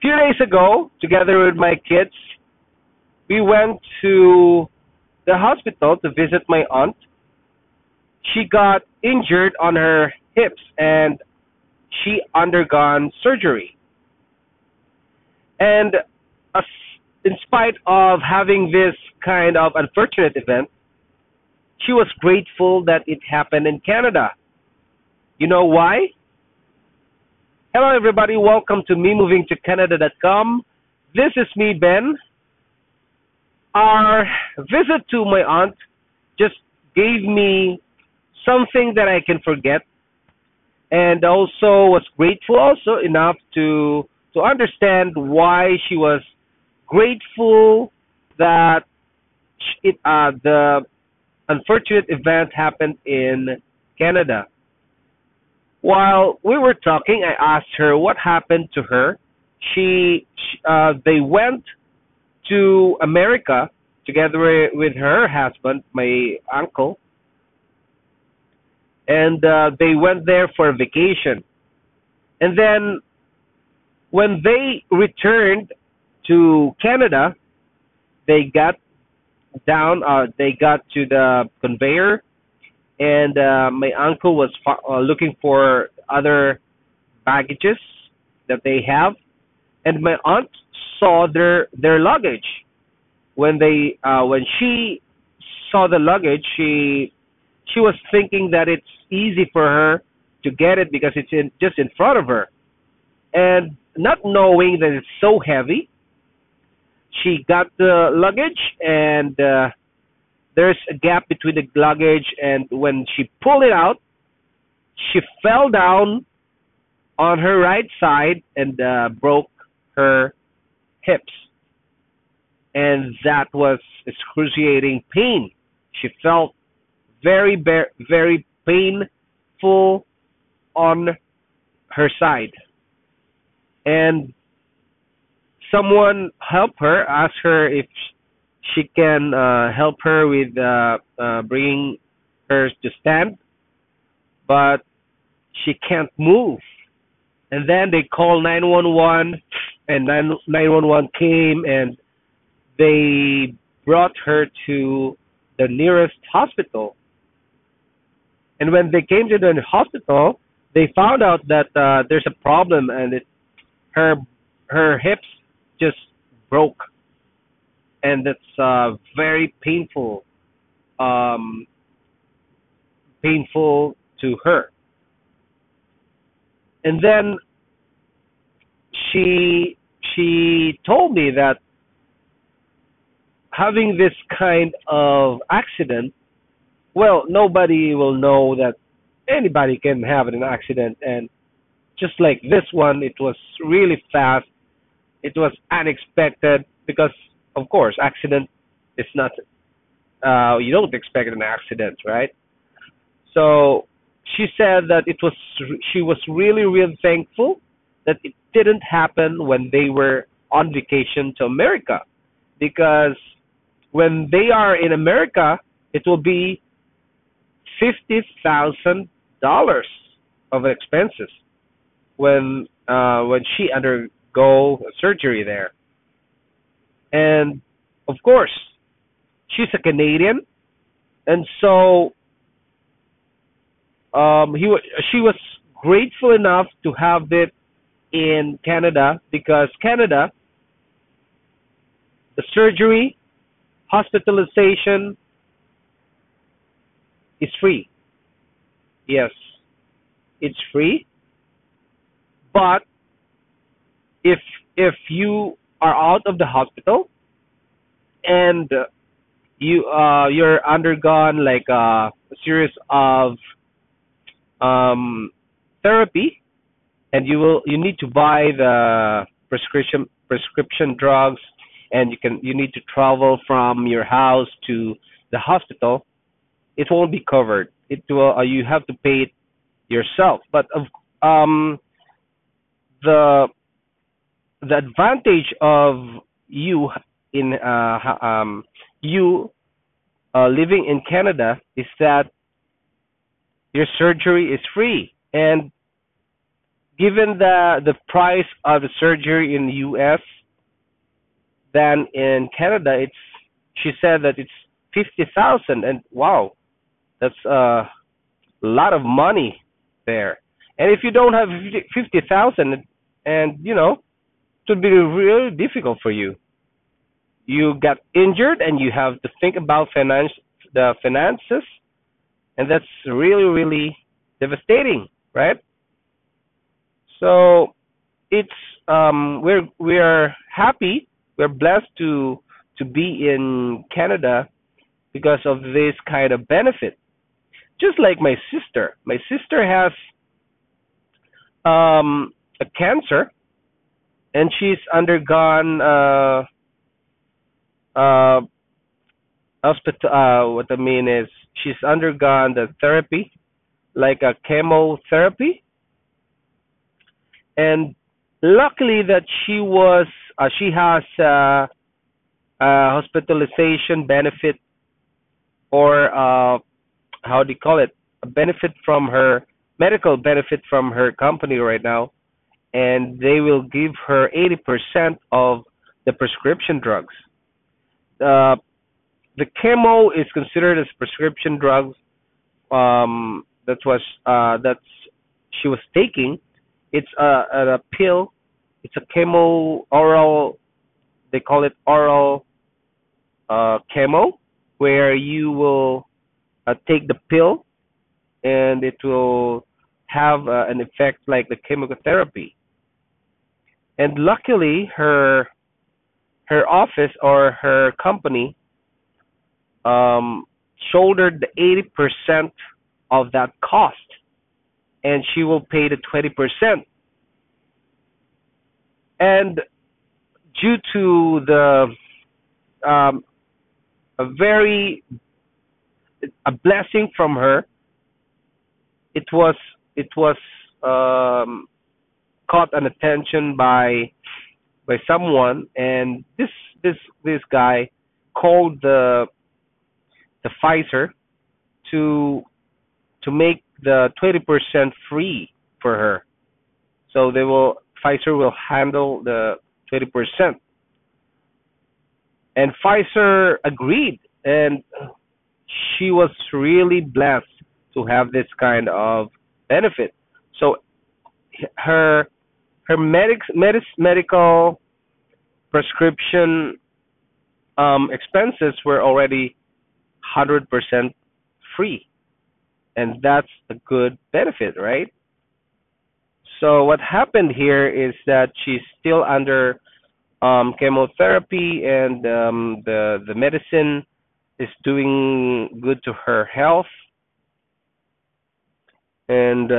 Few days ago, together with my kids, we went to the hospital to visit my aunt. She got injured on her hips and she undergone surgery. And in spite of having this kind of unfortunate event, she was grateful that it happened in Canada. You know why? Hello everybody, welcome to MeMovingToCanada.com. This is me, Ben. Our visit to my aunt just gave me something that I can forget, and also was grateful also enough to understand why she was grateful that the unfortunate event happened in Canada. While we were talking, I asked her what happened to her. They went to America together with her husband, my uncle, and they went there for a vacation. And then when they returned to Canada, they got down, they got to the conveyor, and my uncle was looking for other baggages that they have, and my aunt saw their luggage. When she saw the luggage, she was thinking that it's easy for her to get it because it's just in front of her, and not knowing that it's so heavy, she got the luggage, and there's a gap between the luggage, and when she pulled it out, she fell down on her right side and broke her hips. And that was excruciating pain. She felt very, very painful on her side. And someone helped her, asked her if she can help her with bringing her to stand, but she can't move. And then they called 911, and 911 came, and they brought her to the nearest hospital. And when they came to the hospital, they found out that there's a problem, and her hips just broke. And it's very painful, painful to her. And then she told me that having this kind of accident, well, nobody will know that anybody can have an accident. And just like this one, it was really fast. It was unexpected because, of course, accident is not, you don't expect an accident, right? So she said that she was really, really thankful that it didn't happen when they were on vacation to America, because when they are in America, it will be $50,000 of expenses when she undergo surgery there. And of course, she's a Canadian, and so she was grateful enough to have it in Canada, because Canada, the surgery, hospitalization is free. Yes, it's free. But if you are out of the hospital and you're undergone like a series of therapy, and you need to buy the prescription drugs, and you need to travel from your house to the hospital. It won't be covered. It will you have to pay it yourself. But the advantage of you in living in Canada is that your surgery is free, and given the price of the surgery in the U.S., then in Canada, she said that it's $50,000, and wow, that's a lot of money there. And if you don't have $50,000, and you know, it would be really difficult for you. You got injured, and you have to think about the finances, and that's really, really devastating, right? So it's we're happy, we're blessed to be in Canada because of this kind of benefit. Just like my sister has a cancer, and she's undergone she's undergone the therapy, like a chemotherapy. And luckily that she has a hospitalization benefit, or how do you call it? A benefit from her medical benefit from her company right now, and they will give her 80% of the prescription drugs. The chemo is considered as prescription drugs. That she was taking. It's a pill. It's a chemo oral. They call it oral chemo, where you will take the pill, and it will have an effect like the chemotherapy. And luckily, her office or her company shouldered the 80% of that cost, and she will pay the 20%. And due to the a blessing from her, it was caught an attention by someone, and this guy called the Pfizer to make the 20% free for her. So Pfizer will handle the 20%. And Pfizer agreed, and she was really blessed to have this kind of benefit. So her medical prescription expenses were already 100% free. And that's a good benefit, right? So what happened here is that she's still under chemotherapy, and the medicine is doing good to her health. And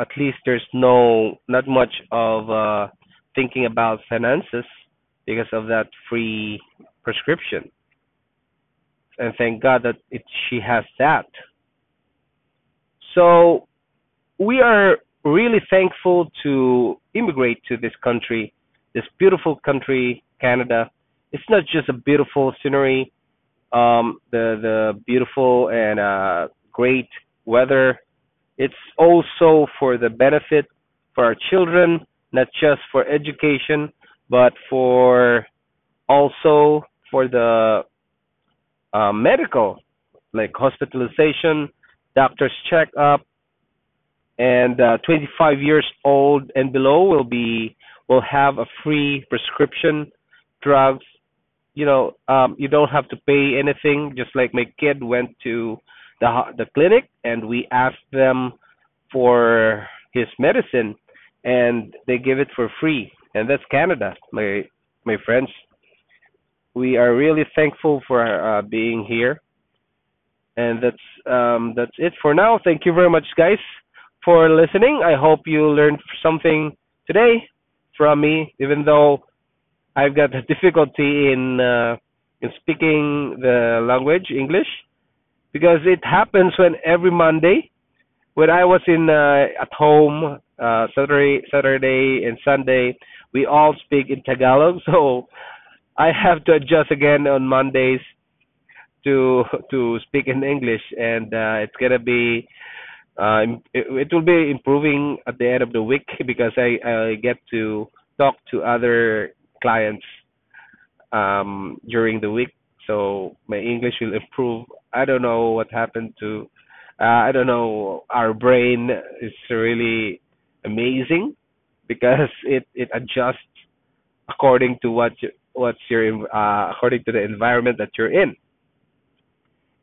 at least there's not much of thinking about finances because of that free prescription. And thank God that she has that. So we are really thankful to immigrate to this country, this beautiful country, Canada. It's not just a beautiful scenery, the beautiful and great weather. It's also for the benefit for our children, not just for education, but also for the medical, like hospitalization, doctor's checkup, and 25 years old and below will have a free prescription drugs. You know, you don't have to pay anything. Just like my kid went to the clinic, and we asked them for his medicine, and they give it for free. And that's Canada, my friends. We are really thankful for being here. And that's it for now. Thank you very much, guys, for listening. I hope you learned something today from me, even though I've got a difficulty in speaking the language, English, because it happens when every Monday, when I was at home, Saturday and Sunday, we all speak in Tagalog. So I have to adjust again on Mondays to speak in English, and it's gonna be It will be improving at the end of the week because I get to talk to other clients during the week, so my English will improve. I don't know what happened to I don't know, our brain is really amazing because it adjusts according to according to the environment that you're in.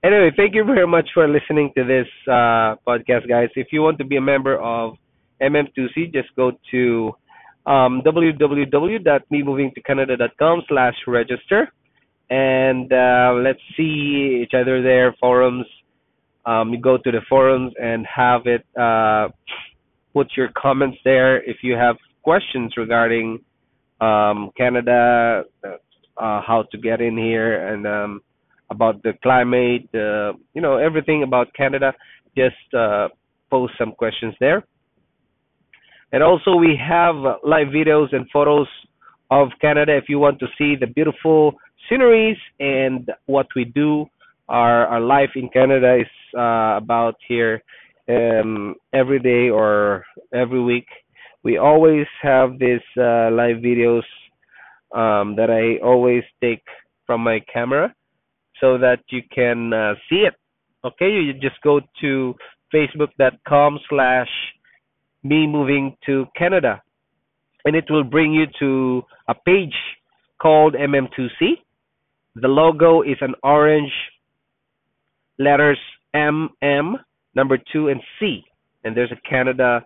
Anyway, thank you very much for listening to this podcast, guys. If you want to be a member of MM2C, just go to www.memovingtocanada.com/register, and let's see each other there, forums. You go to the forums and have it put your comments there. If you have questions regarding Canada, how to get in here, and about the climate, everything about Canada, just post some questions there. And also we have live videos and photos of Canada if you want to see the beautiful sceneries and what we do. Our life in Canada is about here every day or every week. We always have these live videos that I always take from my camera, so that you can see it. Okay, you just go to facebook.com/memovingtocanada, and it will bring you to a page called MM2C. The logo is an orange, letters MM, number 2, and C. And there's a Canada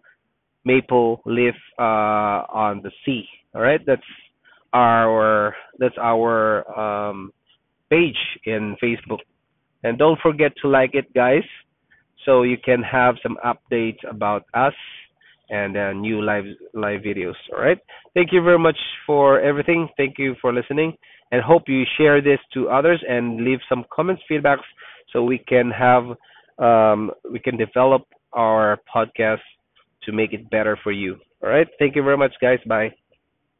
maple leaf on the C. All right, that's our page in Facebook, and don't forget to like it, guys, so you can have some updates about us and new live videos. All right, thank you very much for everything. Thank you for listening, and hope you share this to others and leave some comments, feedbacks, so we can have develop our podcast to make it better for you. All right, thank you very much, guys. Bye.